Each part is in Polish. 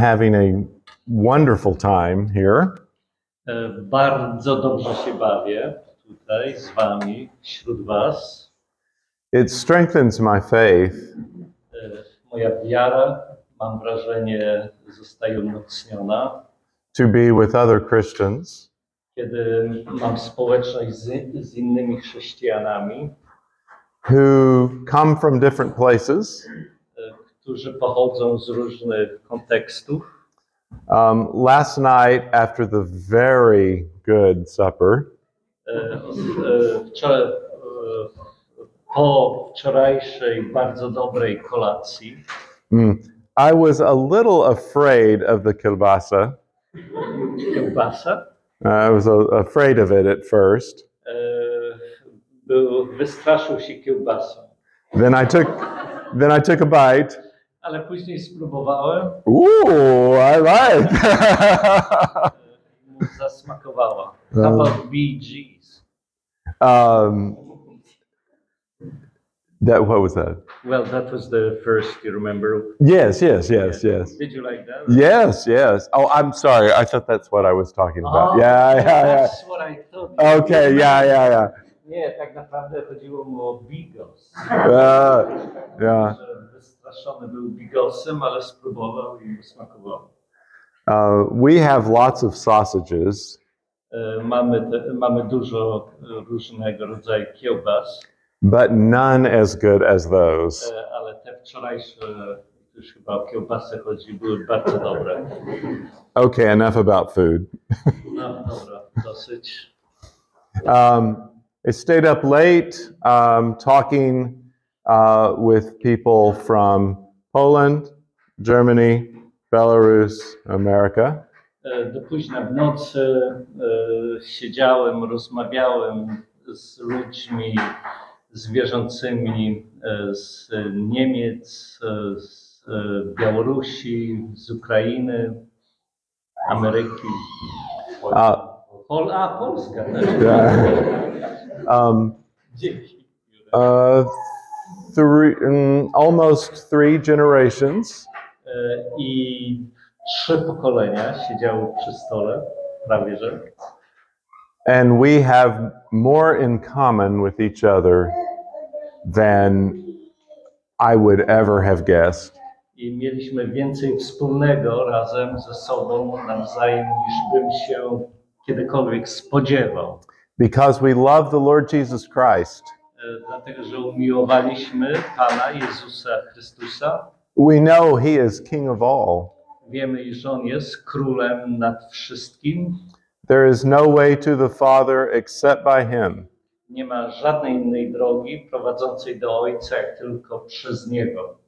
having a wonderful time here. Bardzo dobrze się bawię tutaj z wami, wśród was. It strengthens my faith. Moja wiara, mam wrażenie, zostaje umocniona. To be with other Christians. Kiedy mam społeczność z innymi chrześcijanami. Who come from different places. Którzy pochodzą z różnych kontekstów. Last night, after the very good supper, po wczorajszej bardzo dobrej kolacji, I was a little afraid of the kielbasa. Kielbasa? I was afraid of it at first. Wystraszył się kiełbasą. Then I took a bite. Ale później spróbowałem. Ooh, I like. Zasmakowała. About BGs. What was that? Well, that was the first. You remember? Yes. Did you like that? Yes. Oh, I'm sorry. I thought that's what I was talking about. That's what I thought. Okay. Yeah. Nie, tak naprawdę chodziło mu o Bigos. Yeah. Straszony był bigosem, ale spróbował i smakował. We have lots of sausages. Mamy dużo różnego rodzaju kiełbas. But none as good as those. Ale te wczorajsze, już chyba o kiełbasę chodzi, były bardzo dobre. Okay, enough about food. No dobra, dosyć. I stayed up late talking with people from Poland, Germany, Belarus, America. Do późna w nocy siedziałem, rozmawiałem z ludźmi, z wierzącymi z Niemiec, z Białorusi, z Ukrainy, Ameryki. Polska. Almost three generations. I trzy pokolenia siedziało przy stole, prawie że. And we have more in common with each other than I would ever have guessed. I mieliśmy więcej wspólnego razem ze sobą nawzajem, niż bym się kiedykolwiek spodziewał. Because we love the Lord Jesus Christ. Dlatego, że umiłowaliśmy Pana Jezusa Chrystusa. We know He is King of all. Wiemy, że On jest królem nad wszystkim. There is no way to the Father except by Him. Nie ma żadnej innej drogi prowadzącej do Ojca, jak tylko przez Niego.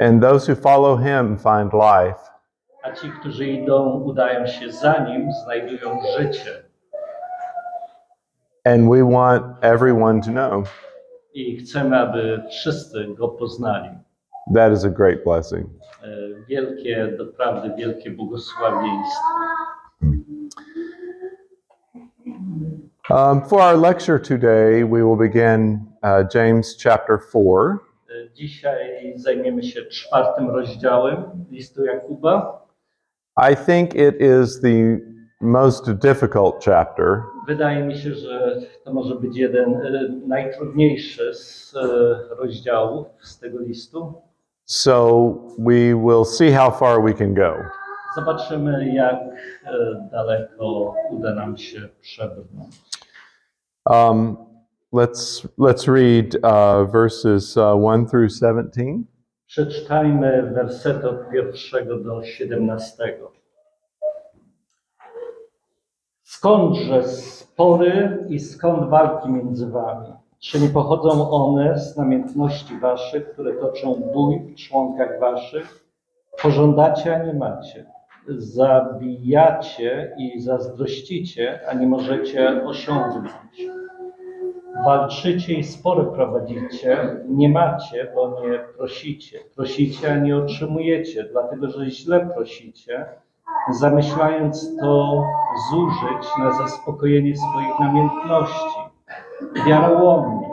And those who follow Him find life. A ci, którzy udają się za Nim, znajdują życie. And we want everyone to know. I chcemy, aby wszyscy go poznali. That is a great blessing. Wielkie, doprawdy wielkie błogosławieństwo. For our lecture today, we will begin James chapter 4. Dzisiaj zajmiemy się 4. rozdziałem listu Jakuba. I think it is the most difficult chapter. Wydaje mi się, że to może być jeden najtrudniejszy z rozdziałów z tego listu. So we will see how far we can go. Zobaczymy, jak daleko uda nam się przebrnąć. Let's read verses 1 through 17. Przeczytajmy wersety od 1 do 17. Skądże spory i skąd walki między wami? Czy nie pochodzą one z namiętności waszych, które toczą bój w członkach waszych? Pożądacie, a nie macie. Zabijacie i zazdrościcie, a nie możecie osiągnąć. Walczycie i spory prowadzicie, nie macie, bo nie prosicie. Prosicie, a nie otrzymujecie, dlatego że źle prosicie, zamyślając to zużyć na zaspokojenie swoich namiętności. Wiarołomni,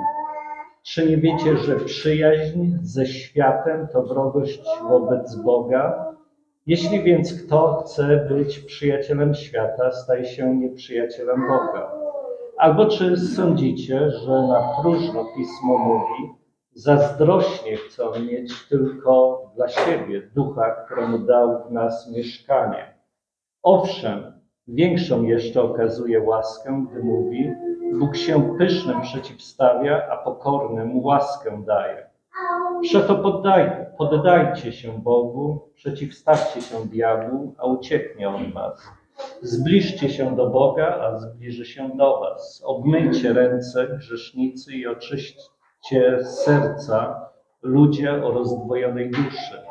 czy nie wiecie, że przyjaźń ze światem to wrogość wobec Boga? Jeśli więc kto chce być przyjacielem świata, staje się nieprzyjacielem Boga. Albo czy sądzicie, że na próżno Pismo mówi, zazdrośnie chcą mieć tylko dla siebie ducha, któremu dał w nas mieszkanie. Owszem, większą jeszcze okazuje łaskę, gdy mówi, Bóg się pysznym przeciwstawia, a pokornym łaskę daje. Przeto poddajcie się Bogu, przeciwstawcie się diabłu, a ucieknie on was. Zbliżcie się do Boga, a zbliży się do was. Obmyjcie ręce grzesznicy i oczyśćcie serca ludzie o rozdwojonej duszy.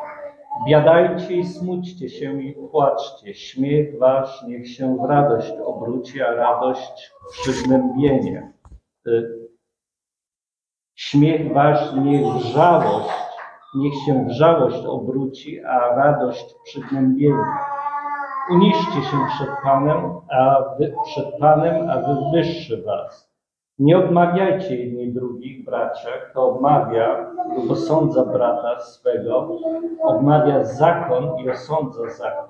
Biadajcie i smućcie się i płaczcie. Śmiech wasz niech się w radość obróci, a radość w przygnębienie. Śmiech wasz niech się w żałość obróci, a radość w przygnębieniu. Uniżcie się przed Panem, a wy wyższy was. Nie odmawiajcie jedni drugich, bracia, kto obmawia lub osądza brata swego, obmawia zakon i osądza zakon.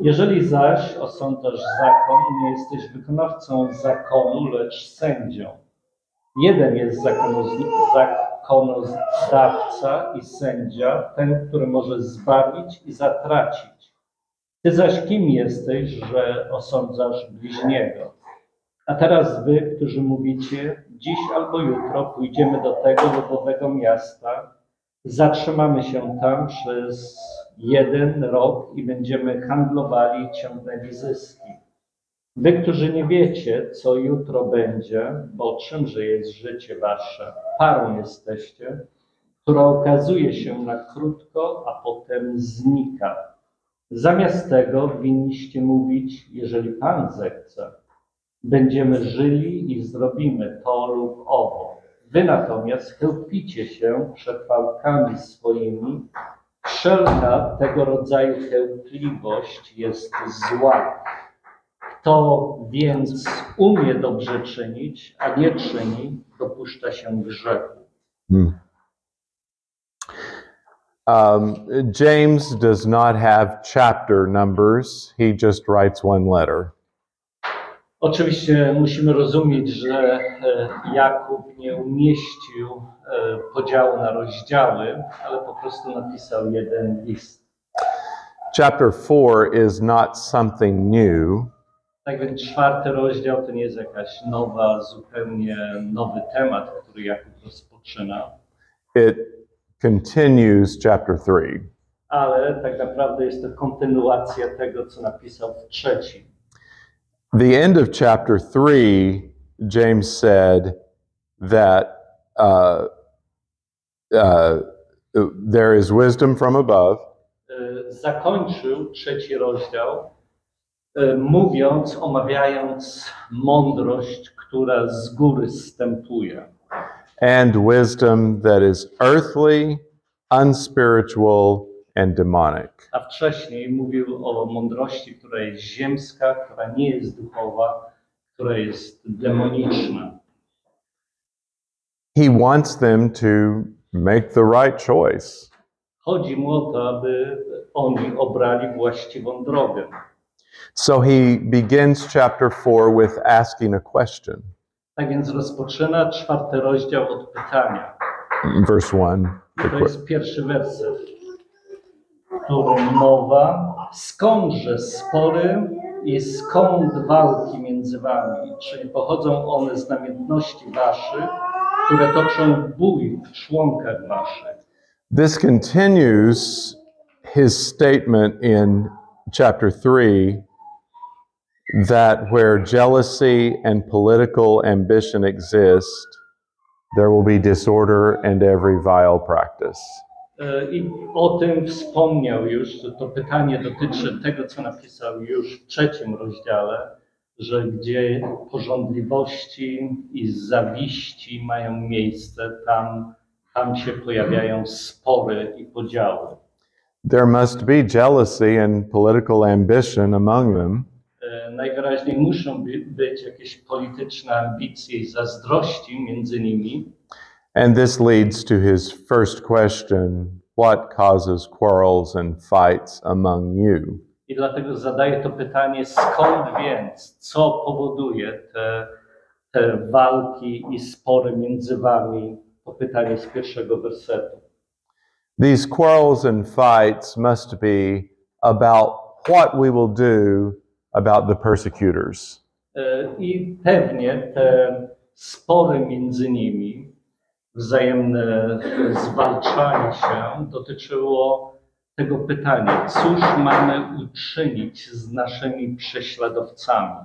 Jeżeli zaś osądzasz zakon, nie jesteś wykonawcą zakonu, lecz sędzią. Jeden jest zakonozdawca i sędzia, ten, który może zbawić i zatracić. Ty zaś kim jesteś, że osądzasz bliźniego? A teraz wy, którzy mówicie, dziś albo jutro pójdziemy do tego lub owego miasta, zatrzymamy się tam przez 1 rok i będziemy handlowali i ciągnęli zyski. Wy, którzy nie wiecie, co jutro będzie, bo czymże jest życie wasze, parą jesteście, która okazuje się na krótko, a potem znika. Zamiast tego winniście mówić, jeżeli Pan zechce, będziemy żyli i zrobimy to lub owo. Wy natomiast chełpicie się przechwałkami swoimi. Wszelka tego rodzaju chełpliwość jest zła. Kto więc umie dobrze czynić, a nie czyni, dopuszcza się grzechu. James does not have chapter numbers. He just writes one letter. Oczywiście musimy rozumieć, że Jakub nie umieścił podziału na rozdziały, ale po prostu napisał jeden list. Chapter 4 is not something new. Tak więc 4 rozdział to nie jest jakaś zupełnie nowy temat, który Jakub rozpoczyna. It continues chapter 3. Ale tak naprawdę jest to kontynuacja tego, co napisał w 3. The end of chapter 3, James said that there is wisdom from above. Zakończył 3 rozdział, mówiąc, omawiając mądrość, która z góry zstępuje. And wisdom that is earthly, unspiritual, and demonic. A wcześniej mówił o mądrości, która jest ziemska, która nie jest duchowa, która jest demoniczna. He wants them to make the right choice. Chodzi mu o to, aby oni obrali właściwą drogę. So he begins chapter 4 with asking a question. Tak więc rozpoczyna 4 rozdział od pytania. Verse 1. To jest pierwszy werset, który mowa, skądże spory i skąd walki między wami, czyli pochodzą one z namiętności waszych, które toczą bój w członkach waszych. This continues his statement in chapter 3 that where jealousy and political ambition exist, there will be disorder and every vile practice. I o tym wspomniał już, że to pytanie dotyczy tego, co napisał już w 3 rozdziale, że gdzie pożądliwości i zawiści mają miejsce, tam się pojawiają spory i podziały. There must be jealousy and political ambition among them. Najwyraźniej muszą być jakieś polityczne ambicje i zazdrości między nimi. And this leads to his first question what causes quarrels and fights among you? I dlatego zadaję to pytanie, skąd więc, co powoduje te walki i spory między wami? To pytanie z pierwszego wersetu. These quarrels and fights must be about what we will do about the persecutors. I pewnie te spory między nimi, wzajemne zwalczanie się, dotyczyło tego pytania, cóż mamy uczynić z naszymi prześladowcami?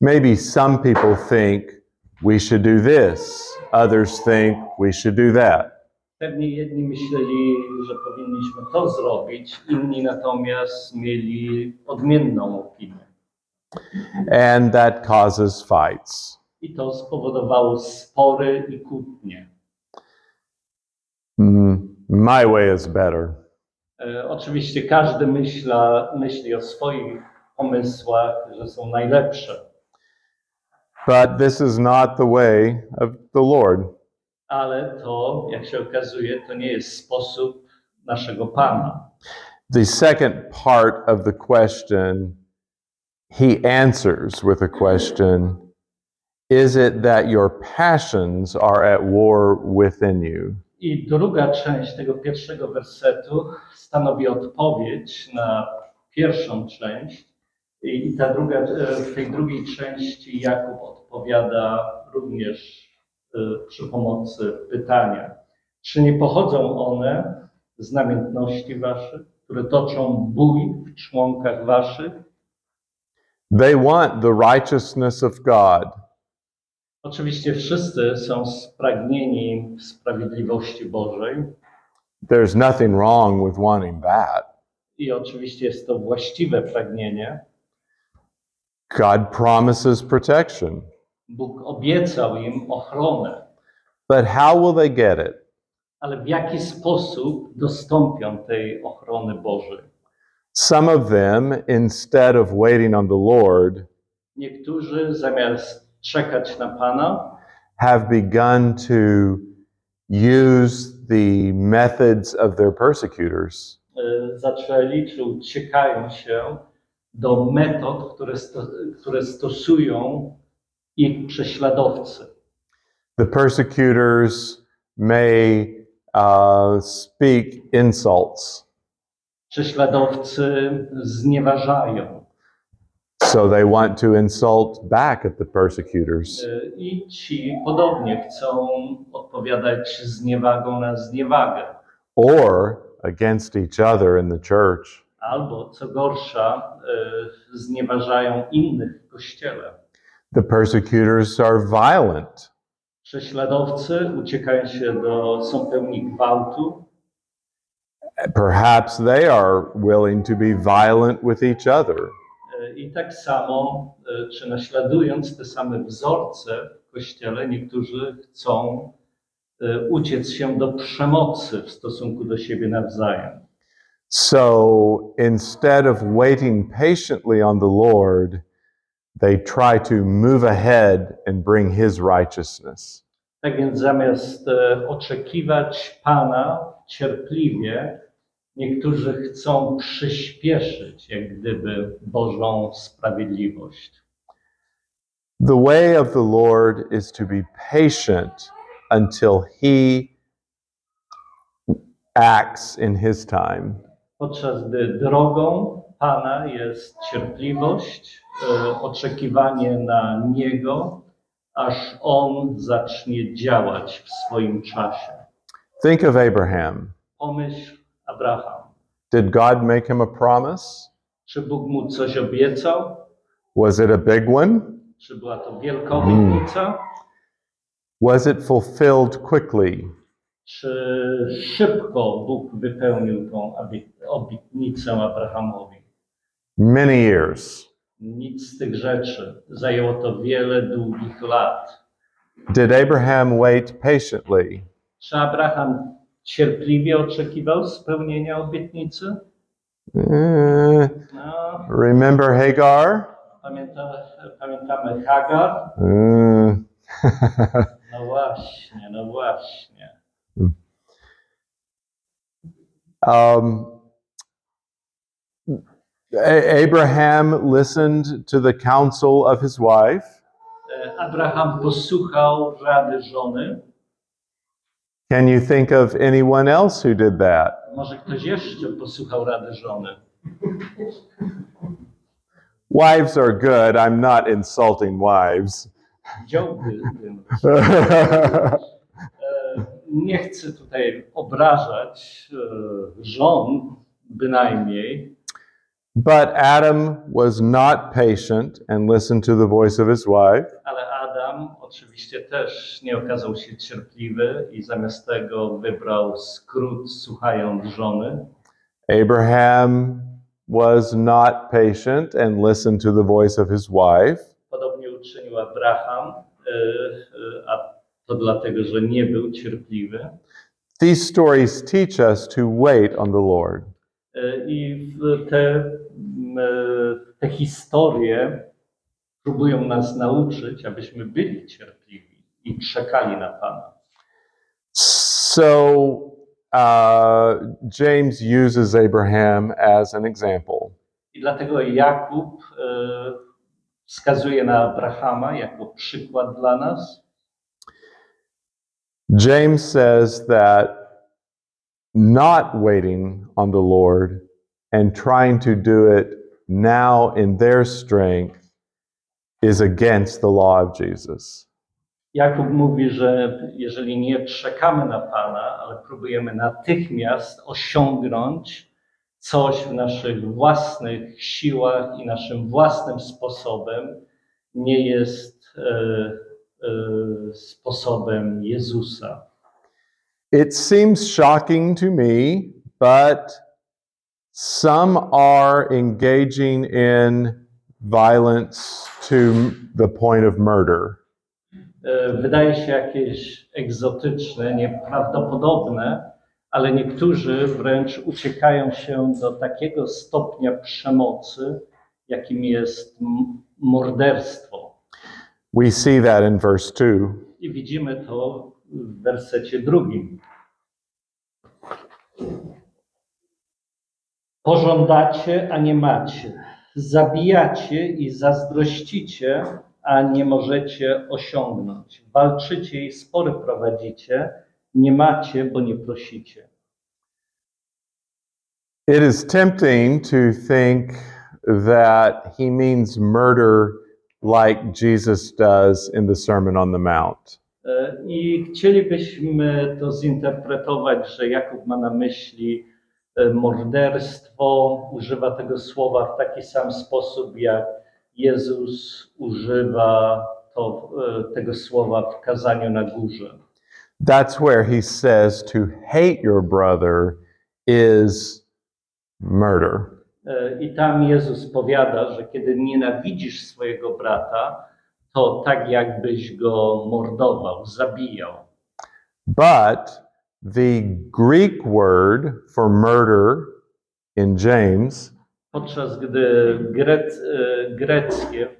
Maybe some people think we should do this, others think we should do that. Pewnie jedni myśleli, że powinniśmy to zrobić, inni natomiast mieli odmienną opinię. And that causes fights. I to spowodowało spory i kłótnie. My way is better. Oczywiście każdy myśli o swoich pomysłach, że są najlepsze. But this is not the way of the Lord. Ale to, jak się okazuje, to nie jest sposób naszego Pana. The second part of the question he answers with a question, is it that your passions are at war within you? I druga część tego pierwszego wersetu stanowi odpowiedź na pierwszą część. I ta druga, w tej drugiej części Jakub odpowiada również przy pomocy pytania. Czy nie pochodzą one z namiętności waszych, które toczą bój w członkach waszych? They want the righteousness of God. Oczywiście wszyscy są spragnieni sprawiedliwości Bożej. There's nothing wrong with wanting that. I oczywiście jest to właściwe pragnienie. God promises protection. Bóg obiecał im ochronę. But how will they get it? Ale w jaki sposób dostąpią tej ochrony Bożej? Some of them, instead of waiting on the Lord, niektórzy zamiast czekać na Pana, have begun to use the methods of their persecutors. Zaczęli czy uciekają się do metod, które stosują ich prześladowcy. The persecutors may speak insults. Prześladowcy znieważają. So they want to insult back at the persecutors. I ci podobnie chcą odpowiadać zniewagą na zniewagę. Or against each other in the church. Albo, co gorsza, znieważają innych w Kościele. The persecutors are violent. Prześladowcy uciekają się są pełni gwałtu. Perhaps they are willing to be violent with each other. I tak samo, czy naśladując te same wzorce w Kościele, niektórzy chcą uciec się do przemocy w stosunku do siebie nawzajem. So instead of waiting patiently on the Lord, they try to move ahead and bring His righteousness. Tak więc zamiast oczekiwać Pana cierpliwie, niektórzy chcą przyspieszyć, jak gdyby, Bożą sprawiedliwość. The way of the Lord is to be patient until He acts in His time. Podczas gdy drogą Pana jest cierpliwość, oczekiwanie na Niego, aż On zacznie działać w swoim czasie. Think of Abraham. Pomyśl Abraham. Did God make him a promise? Czy Bóg mu coś obiecał? Was it a big one? Czy była to wielka obietnica? Was it fulfilled quickly? Czy szybko Bóg wypełnił tą obietnicę Abrahamowi? Many years. Nic z tych rzeczy. Zajęło to wiele długich lat. Did Abraham wait patiently? Czy Abraham cierpliwie oczekiwał spełnienia obietnicy? No. Remember Hagar? Pamiętamy Hagar? No właśnie, no właśnie. Abraham listened to the counsel of his wife. Abraham posłuchał rady żony. Can you think of anyone else who did that? Może ktoś jeszcze posłuchał rady żony. Wives are good. I'm not insulting wives. Nie chcę tutaj obrażać żon, bynajmniej. But Adam was not patient and listened to the voice of his wife. Ale Adam oczywiście też nie okazał się cierpliwy i zamiast tego wybrał skrót, słuchając żony. Abraham was not patient and listened to the voice of his wife. Podobnie uczynił Abraham, a to dlatego, że nie był cierpliwy. These stories teach us to wait on the Lord. I te historie próbują nas nauczyć, abyśmy byli cierpliwi i czekali na Pana. So James uses Abraham as an example. I dlatego Jakub wskazuje na Abrahama jako przykład dla nas. James says that not waiting on the Lord and trying to do it now in their strength is against the law of Jesus. Jakub mówi, że jeżeli nie czekamy na Pana, ale próbujemy natychmiast osiągnąć coś w naszych własnych siłach i naszym własnym sposobem, nie jest sposobem Jezusa. It seems shocking to me, but some are engaging in violence to the point of murder. Wydaje się jakieś egzotyczne, nieprawdopodobne, ale niektórzy wręcz uciekają się do takiego stopnia przemocy, jakim jest morderstwo. We see that in verse 2. I widzimy to w wersecie 2. Pożądacie, a nie macie. Zabijacie i zazdrościcie, a nie możecie osiągnąć. Walczycie i spory prowadzicie. Nie macie, bo nie prosicie. It is tempting to think that he means murder like Jesus does in the Sermon on the Mount. I chcielibyśmy to zinterpretować, że Jakub ma na myśli morderstwo, używa tego słowa w taki sam sposób, jak Jezus używa tego słowa w kazaniu na górze. That's where he says to hate your brother is murder. I tam Jezus powiada, że kiedy nienawidzisz swojego brata, to tak jakbyś go mordował, zabijał. But the Greek word for murder in James, podczas gdy w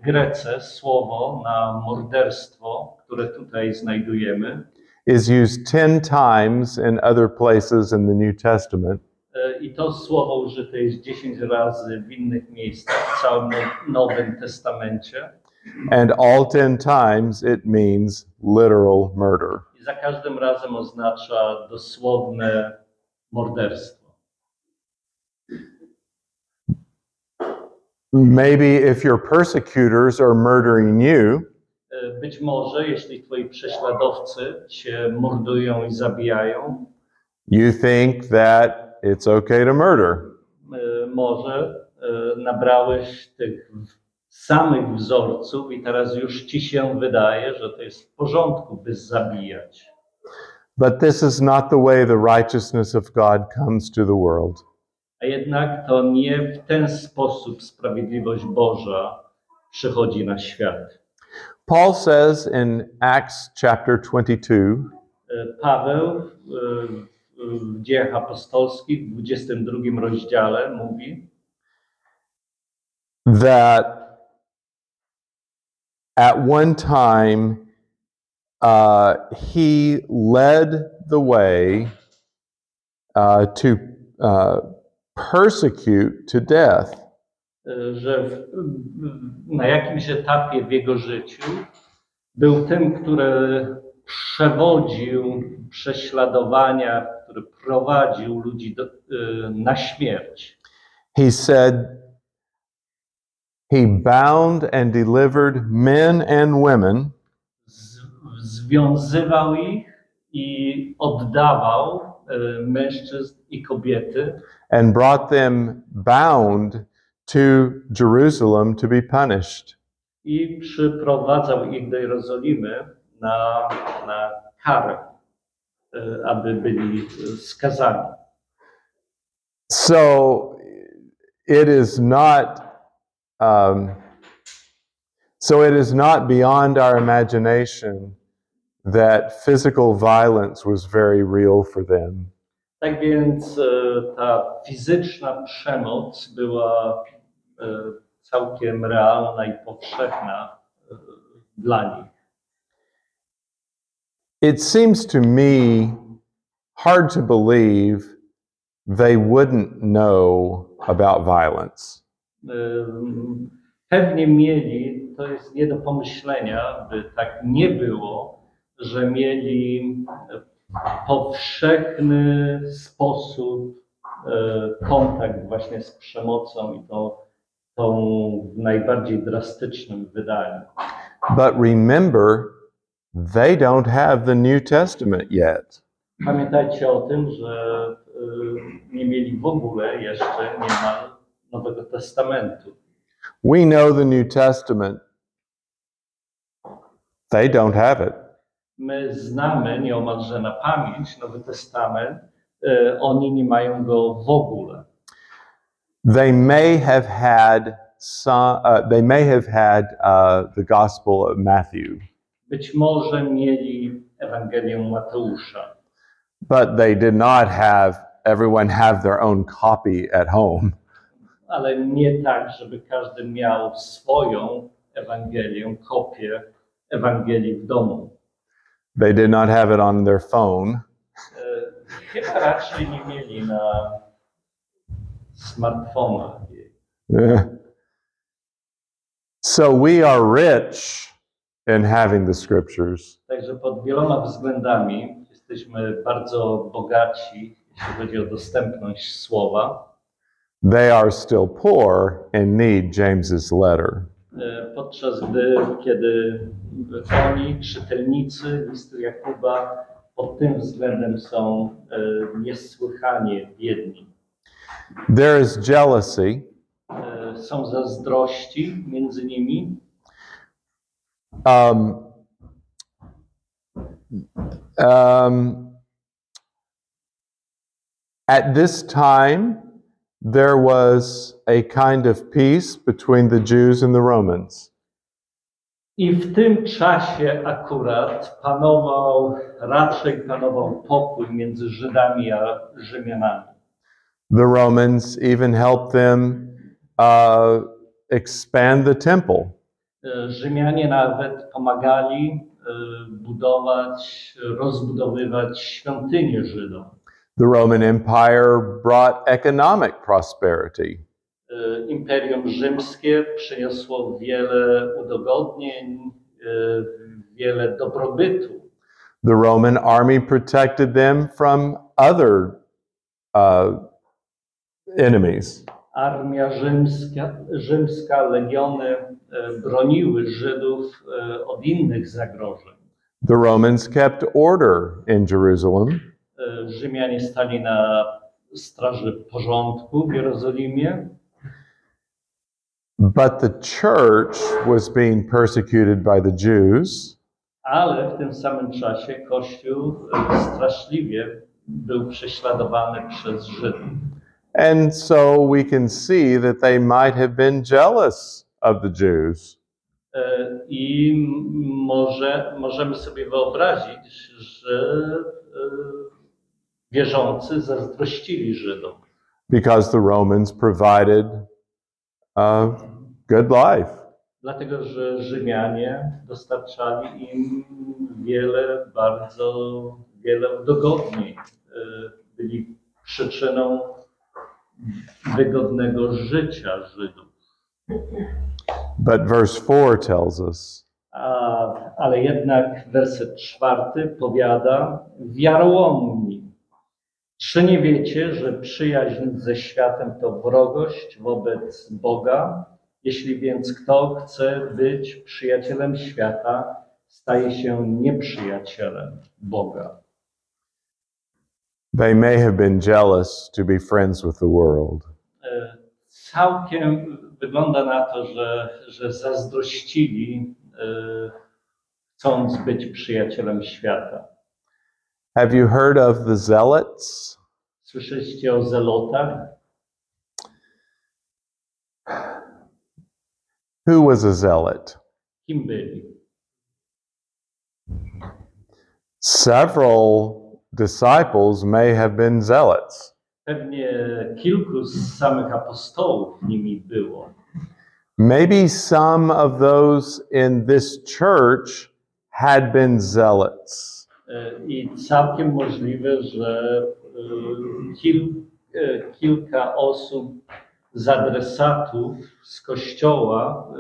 Grece słowo na morderstwo, które tutaj znajdujemy, is used 10 times in other places in the New Testament. I to słowo użyte jest 10 razy w innych miejscach w całym Nowym Testamencie. And all 10 times it means literal murder. I za każdym razem oznacza dosłowne morderstwo. Maybe if your persecutors are murdering you, być może jeśli twoi prześladowcy cię mordują i zabijają, you think that it's okay to murder. Może nabrałeś tych samych wzorców i teraz już ci się wydaje, że to jest w porządku, by zabijać. But this is not the way the righteousness of God comes to the world. A jednak to nie w ten sposób sprawiedliwość Boża przychodzi na świat. Paul says in Acts chapter 22. Paweł w Dziejach Apostolskich w 22 rozdziale mówi, that at one time, he led the way to persecute to death. Że na jakimś etapie w jego życiu był tym, który przewodził prześladowania, który prowadził ludzi na śmierć. He said he bound and delivered men and women. Związywał ich i oddawał mężczyzn i kobiety. And brought them bound to Jerusalem to be punished. I przyprowadzał ich do Jerozolimy na karę, aby byli skazani. So it is not beyond our imagination that physical violence was very real for them. Tak więc ta fizyczna przemoc była całkiem realna i powszechna dla nich. It seems to me hard to believe they wouldn't know about violence. Pewnie mieli, to jest nie do pomyślenia, by tak nie było, że mieli powszechny sposób kontakt właśnie z przemocą i tą w najbardziej drastycznym wydaniu. But remember, they don't have the New Testament yet. Pamiętajcie o tym, że nie mieli w ogóle jeszcze niemal Nowego Testamentu. We know the New Testament. They don't have it. My znamy nieomalże na pamięć Nowy Testament, oni nie mają go w ogóle. They may have had the Gospel of Matthew. Być może mieli Ewangelię Mateusza. But they did not have everyone have their own copy at home. Ale nie tak, żeby każdy miał swoją Ewangelię, kopię Ewangelii w domu. They did not have it on their phone. Chyba raczej nie mieli na smartfonach. So we are rich in having the scriptures. Także pod wieloma względami jesteśmy bardzo bogaci, jeśli chodzi o dostępność słowa. They are still poor and need James's letter. Podczas kiedy oni, czytelnicy listu Jakuba, pod tym względem są niesłychanie biedni. There is jealousy. Są zazdrości między nimi. At this time there was a kind of peace between the Jews and the Romans. I w tym czasie akurat raczej panował pokój między Żydami a Rzymianami. The Romans even helped them expand the temple. Rzymianie nawet pomagali rozbudowywać świątynię Żydom. The Roman Empire brought economic prosperity. Imperium Rzymskie przyniosło wiele udogodnień, wiele dobrobytu. The Roman army protected them from other enemies. Armia rzymska legiony broniły Żydów od innych zagrożeń. The Romans kept order in Jerusalem. Rzymianie stali na straży porządku w Jerozolimie. But the church was being persecuted by the Jews. Ale w tym samym czasie Kościół straszliwie był prześladowany przez Żydów. And so we can see that they might have been jealous of the Jews. I możemy sobie wyobrazić, że wierzący zazdrościli Żydom. Because the Romans provided a good life. Dlatego, że Rzymianie dostarczali im bardzo wiele udogodnień. Byli przyczyną wygodnego życia Żydów. But verse 4 tells us. Ale jednak werset 4 powiada: wiarołomni, czy nie wiecie, że przyjaźń ze światem to wrogość wobec Boga? Jeśli więc kto chce być przyjacielem świata, staje się nieprzyjacielem Boga. They may have been jealous to be friends with the world. Całkiem wygląda na to, że zazdrościli, chcąc być przyjacielem świata. Have you heard of the zealots? Słyszeliście o zelotach? Who was a zealot? Kim byli? Several disciples may have been zealots. Pewnie kilku z samych apostołów nimi było. Maybe some of those in this church had been zealots. I całkiem możliwe, że kilka osób z adresatów z kościoła,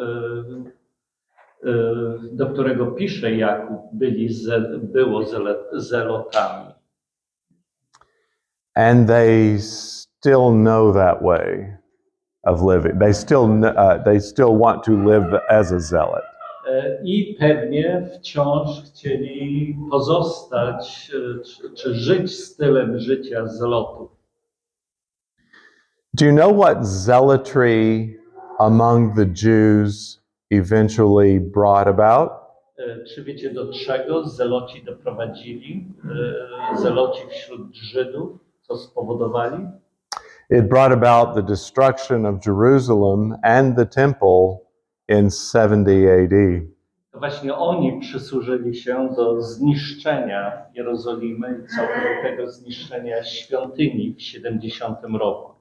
do którego pisze Jakub, było zelotami. And they still know that way of living. They still want to live as a zealot. I pewnie wciąż chcieli pozostać czy żyć stylem życia zelotów. Do you know what zealotry among the Jews eventually brought about? Czy wiecie, do czego zeloci doprowadzili? Zeloci wśród Żydów, co spowodowali? It brought about the destruction of Jerusalem and the temple in 70 AD. To właśnie oni przysłużyli się do zniszczenia Jerozolimy i całkowitego zniszczenia świątyni w 70 roku.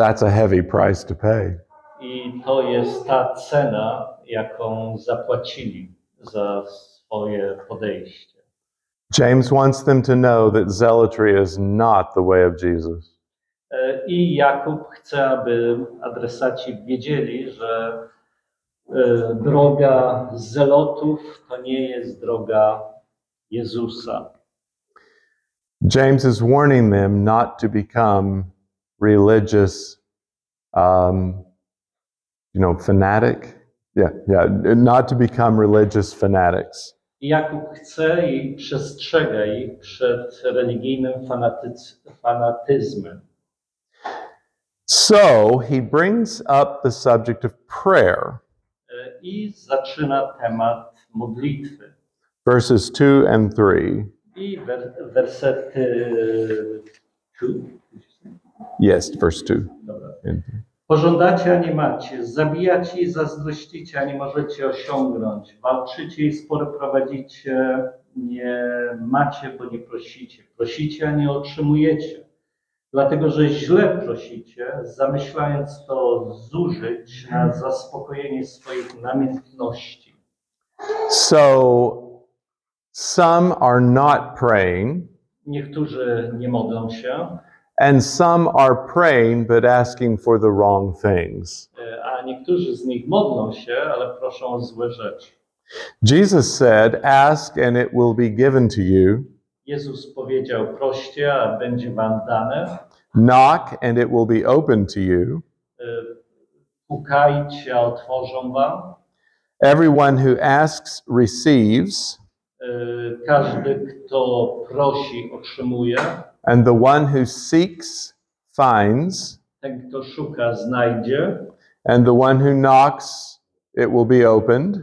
That's a heavy price to pay. I to jest ta cena, jaką zapłacili za swoje podejście. James wants them to know that zealotry is not the way of Jesus. I Jakub chce, aby adresaci wiedzieli, że droga zelotów to nie jest droga Jezusa. James is warning them not to become religious, fanatic. Not to become religious fanatics. Jakub chce i przestrzega ich przed religijnym fanatyzmem. So he brings up the subject of prayer. I zaczyna temat modlitwy. Verses 2 and 3. I wersety 2. Jest, verse 2. Pożądacie, a nie macie, zabijacie i zazdrościcie, a nie możecie osiągnąć, walczycie i spory prowadzicie, nie macie, bo nie prosicie, prosicie, a nie otrzymujecie, dlatego że źle prosicie, zamyślając to zużyć na zaspokojenie swoich namiętności. So, some are not praying. Niektórzy nie modlą się. And some are praying but asking for the wrong things. A niektórzy z nich modlą się, ale proszą o złe rzeczy. Jesus said, ask and it will be given to you. Jezus powiedział, proście, a będzie wam dane. Knock and it will be open to you. Pukajcie, a otworzą wam. Everyone who asks receives. Każdy, kto prosi, otrzymuje. And the one who seeks finds. Ten, kto szuka, znajdzie. And the one who knocks, it will be opened.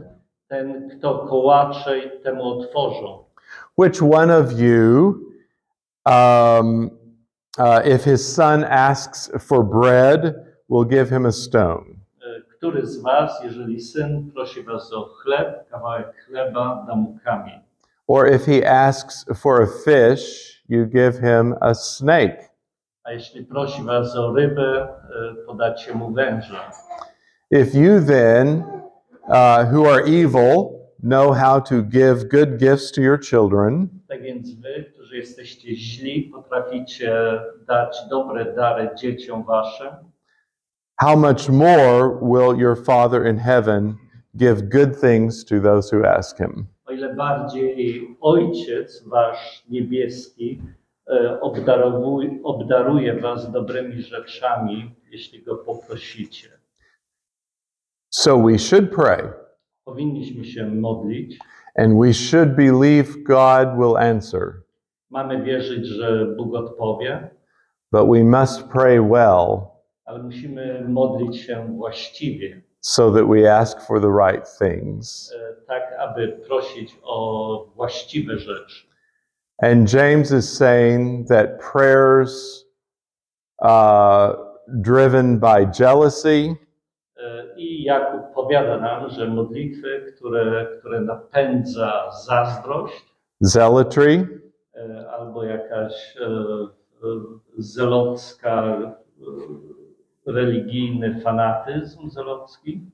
Ten, kto kołacze, temu otworzą. Which one of you, if his son asks for bread, will give him a stone? Który z was, jeżeli syn prosi was o chleb, kawałek chleba, da mu kamień? Or if he asks for a fish, you give him a snake. A jeśli prosi was o rybę, podacie mu węża. If you then, who are evil, know how to give good gifts to your children, tak więc wy, którzy że jesteście źli, potraficie dać dobre dary dzieciom waszym. How much more will your Father in heaven give good things to those who ask him? O ile bardziej Ojciec wasz niebieski obdaruje was dobrymi rzeczami, jeśli go poprosicie. So we should pray. Powinniśmy się modlić. And we should believe God will answer. Mamy wierzyć, że Bóg odpowie. But we must pray well. Ale musimy modlić się właściwie. So that we ask for the right things. Tak, aby prosić o właściwe rzeczy. And James is saying that prayers driven by jealousy. I Jakub powiada nam, że modlitwy, które napędza zazdrość, zealotry, albo jakaś zelocka, religijny fanatyzm zelocki,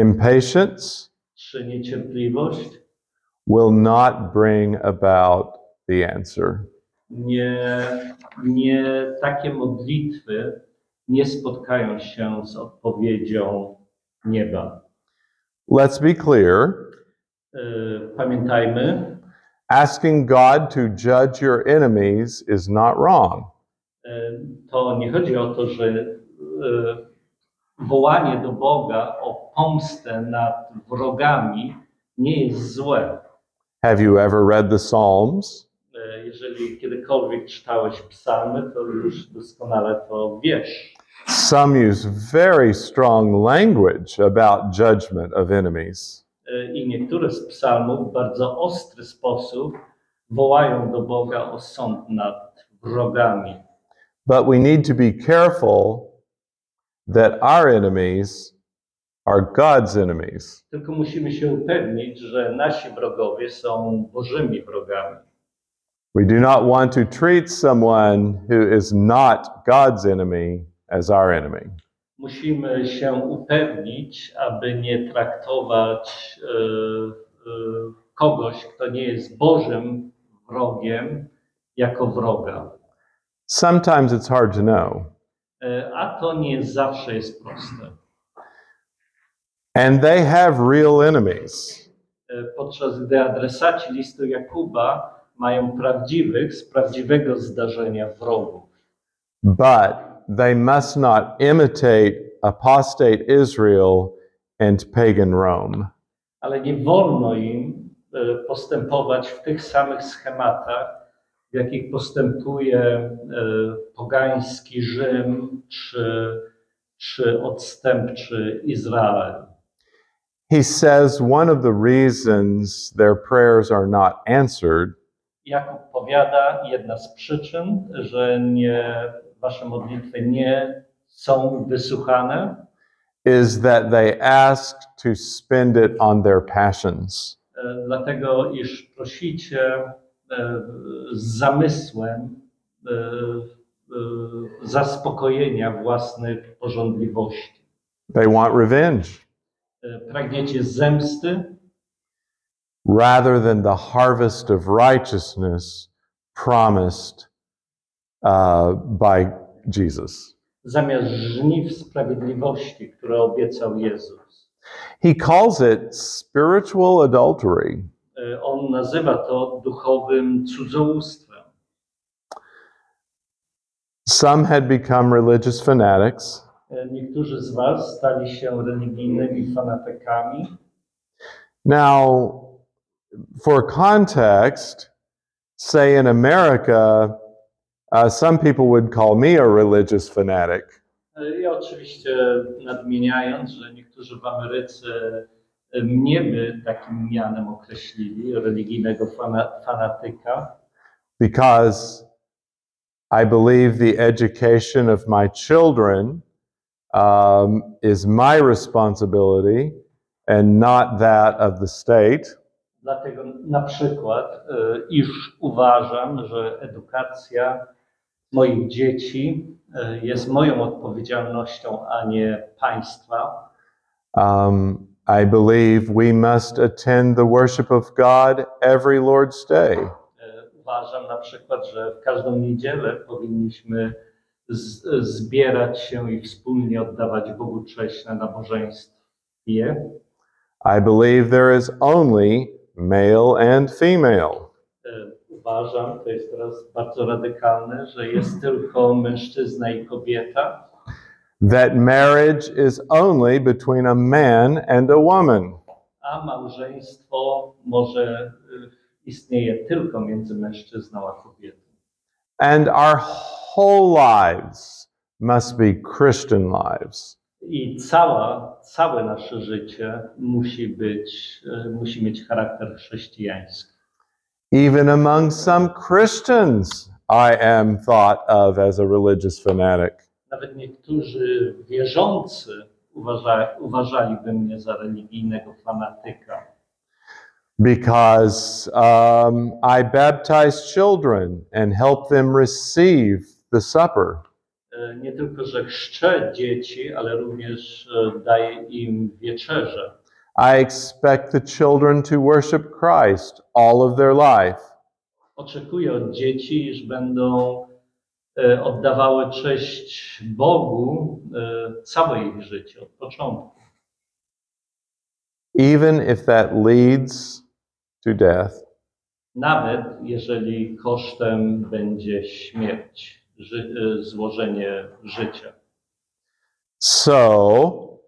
impatience, czy niecierpliwość, will not bring about the answer. Nie takie modlitwy nie spotkają się z odpowiedzią nieba. Let's be clear. Pamiętajmy. Asking God to judge your enemies is not wrong. To nie chodzi o to, że wołanie do Boga o pomstę nad wrogami nie jest złe. Have you ever read the Psalms? Jeżeli kiedykolwiek czytałeś psalmy, to już doskonale to wiesz. Some use very strong language about judgment of enemies. I niektóre z psalmów w bardzo ostry sposób wołają do Boga o sąd nad wrogami. But we need to be careful that our enemies are God's enemies. Tylko musimy się upewnić, że nasi wrogowie są Bożymi wrogami. We do not want to treat someone who is not God's enemy as our enemy. Musimy się upewnić, aby nie traktować kogoś, kto nie jest Bożym wrogiem, jako wroga. Sometimes it's hard to know. A to nie zawsze jest proste. And they have real enemies. Podczas gdy adresaci listu Jakuba mają prawdziwych, z prawdziwego zdarzenia wrogów. But they must not imitate apostate Israel and pagan Rome. Ale nie wolno im postępować w tych samych schematach, w jakich postępuje pogański Rzym czy odstępczy Izrael. He says one of the reasons their prayers are not answered. Jakub powiada, jedna z przyczyn, że wasze modlitwy nie są wysłuchane, is that they ask to spend it on their passions. Dlatego, iż prosicie z zamysłem zaspokojenia własnych pożądliwości. They want revenge. Pragniecie zemsty, rather than the harvest of righteousness promised by Jesus. Zamiast żniw sprawiedliwości, które obiecał Jezus. He calls it spiritual adultery. On nazywa to duchowym cudzołóstwem. Some had become religious fanatics. Niektórzy z was stali się religijnymi fanatykami. Now, for context, say in America, some people would call me a religious fanatic. Ja oczywiście nadmieniając, że niektórzy w Ameryce mnie by takim mianem określili, religijnego fanatyka. Because I believe the education of my children is my responsibility and not that of the state. Dlatego na przykład, iż uważam, że edukacja moich dzieci jest moją odpowiedzialnością, a nie państwa. I believe we must attend the worship of God every Lord's Day. uważam na przykład, że w każdą niedzielę powinniśmy zbierać się i wspólnie oddawać Bogu cześć na nabożeństwie. I believe there is only male and female. Uważam, to jest teraz bardzo radykalne, że jest tylko mężczyzna i kobieta. That marriage is only between a man and a woman. A małżeństwo może istnieje tylko między mężczyzną a kobietą. And our whole lives must be Christian lives. I całe nasze życie musi mieć charakter chrześcijański. Even among some Christians, I am thought of as a religious fanatic. Nawet niektórzy wierzący uważaliby mnie za religijnego fanatyka. Because I baptize children and help them receive the supper. Nie tylko, że chrzczę dzieci, ale również daję im wieczerzę. I expect the children to worship Christ all of their life. Oczekuję od dzieci, iż będą oddawały cześć Bogu całe ich życie, od początku. Even if that leads to death. Nawet jeżeli kosztem będzie śmierć, złożenie życia. So,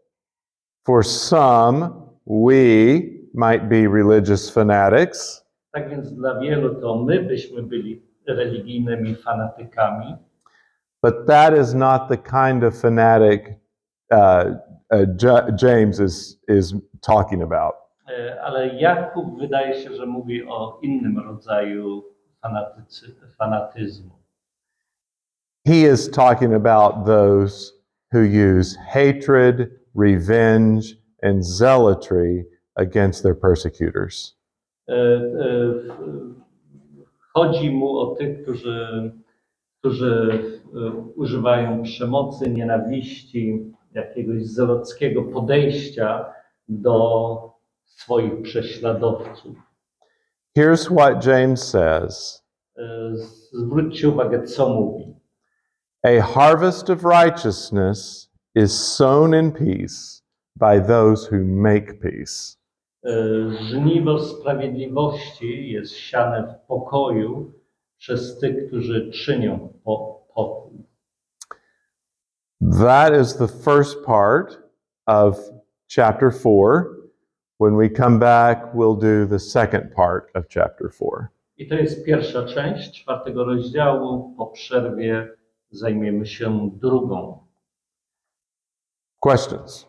for some, we might be religious fanatics. Tak więc dla wielu to my byśmy byli religijnymi fanatykami. But that is not the kind of fanatic James is talking about. Ale Jakub wydaje się, że mówi o innym rodzaju fanatyzmu. He is talking about those who use hatred, revenge, and zealotry against their persecutors. Chodzi mu o tych, którzy używają przemocy, nienawiści, jakiegoś zelotskiego podejścia do swoich prześladowców. Here's what James says. Zwróćcie uwagę, co mówi. A harvest of righteousness is sown in peace by those who make peace. Żniwo sprawiedliwości jest siane w pokoju przez tych, którzy czynią pokój. That is the first part of chapter 4. When we come back, we'll do the second part of chapter 4. I to jest pierwsza część czwartego rozdziału. Po przerwie zajmiemy się drugą. Questions?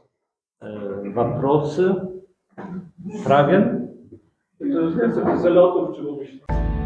Wątpliwości? Prawie? To jest zelotów, czy mówisz?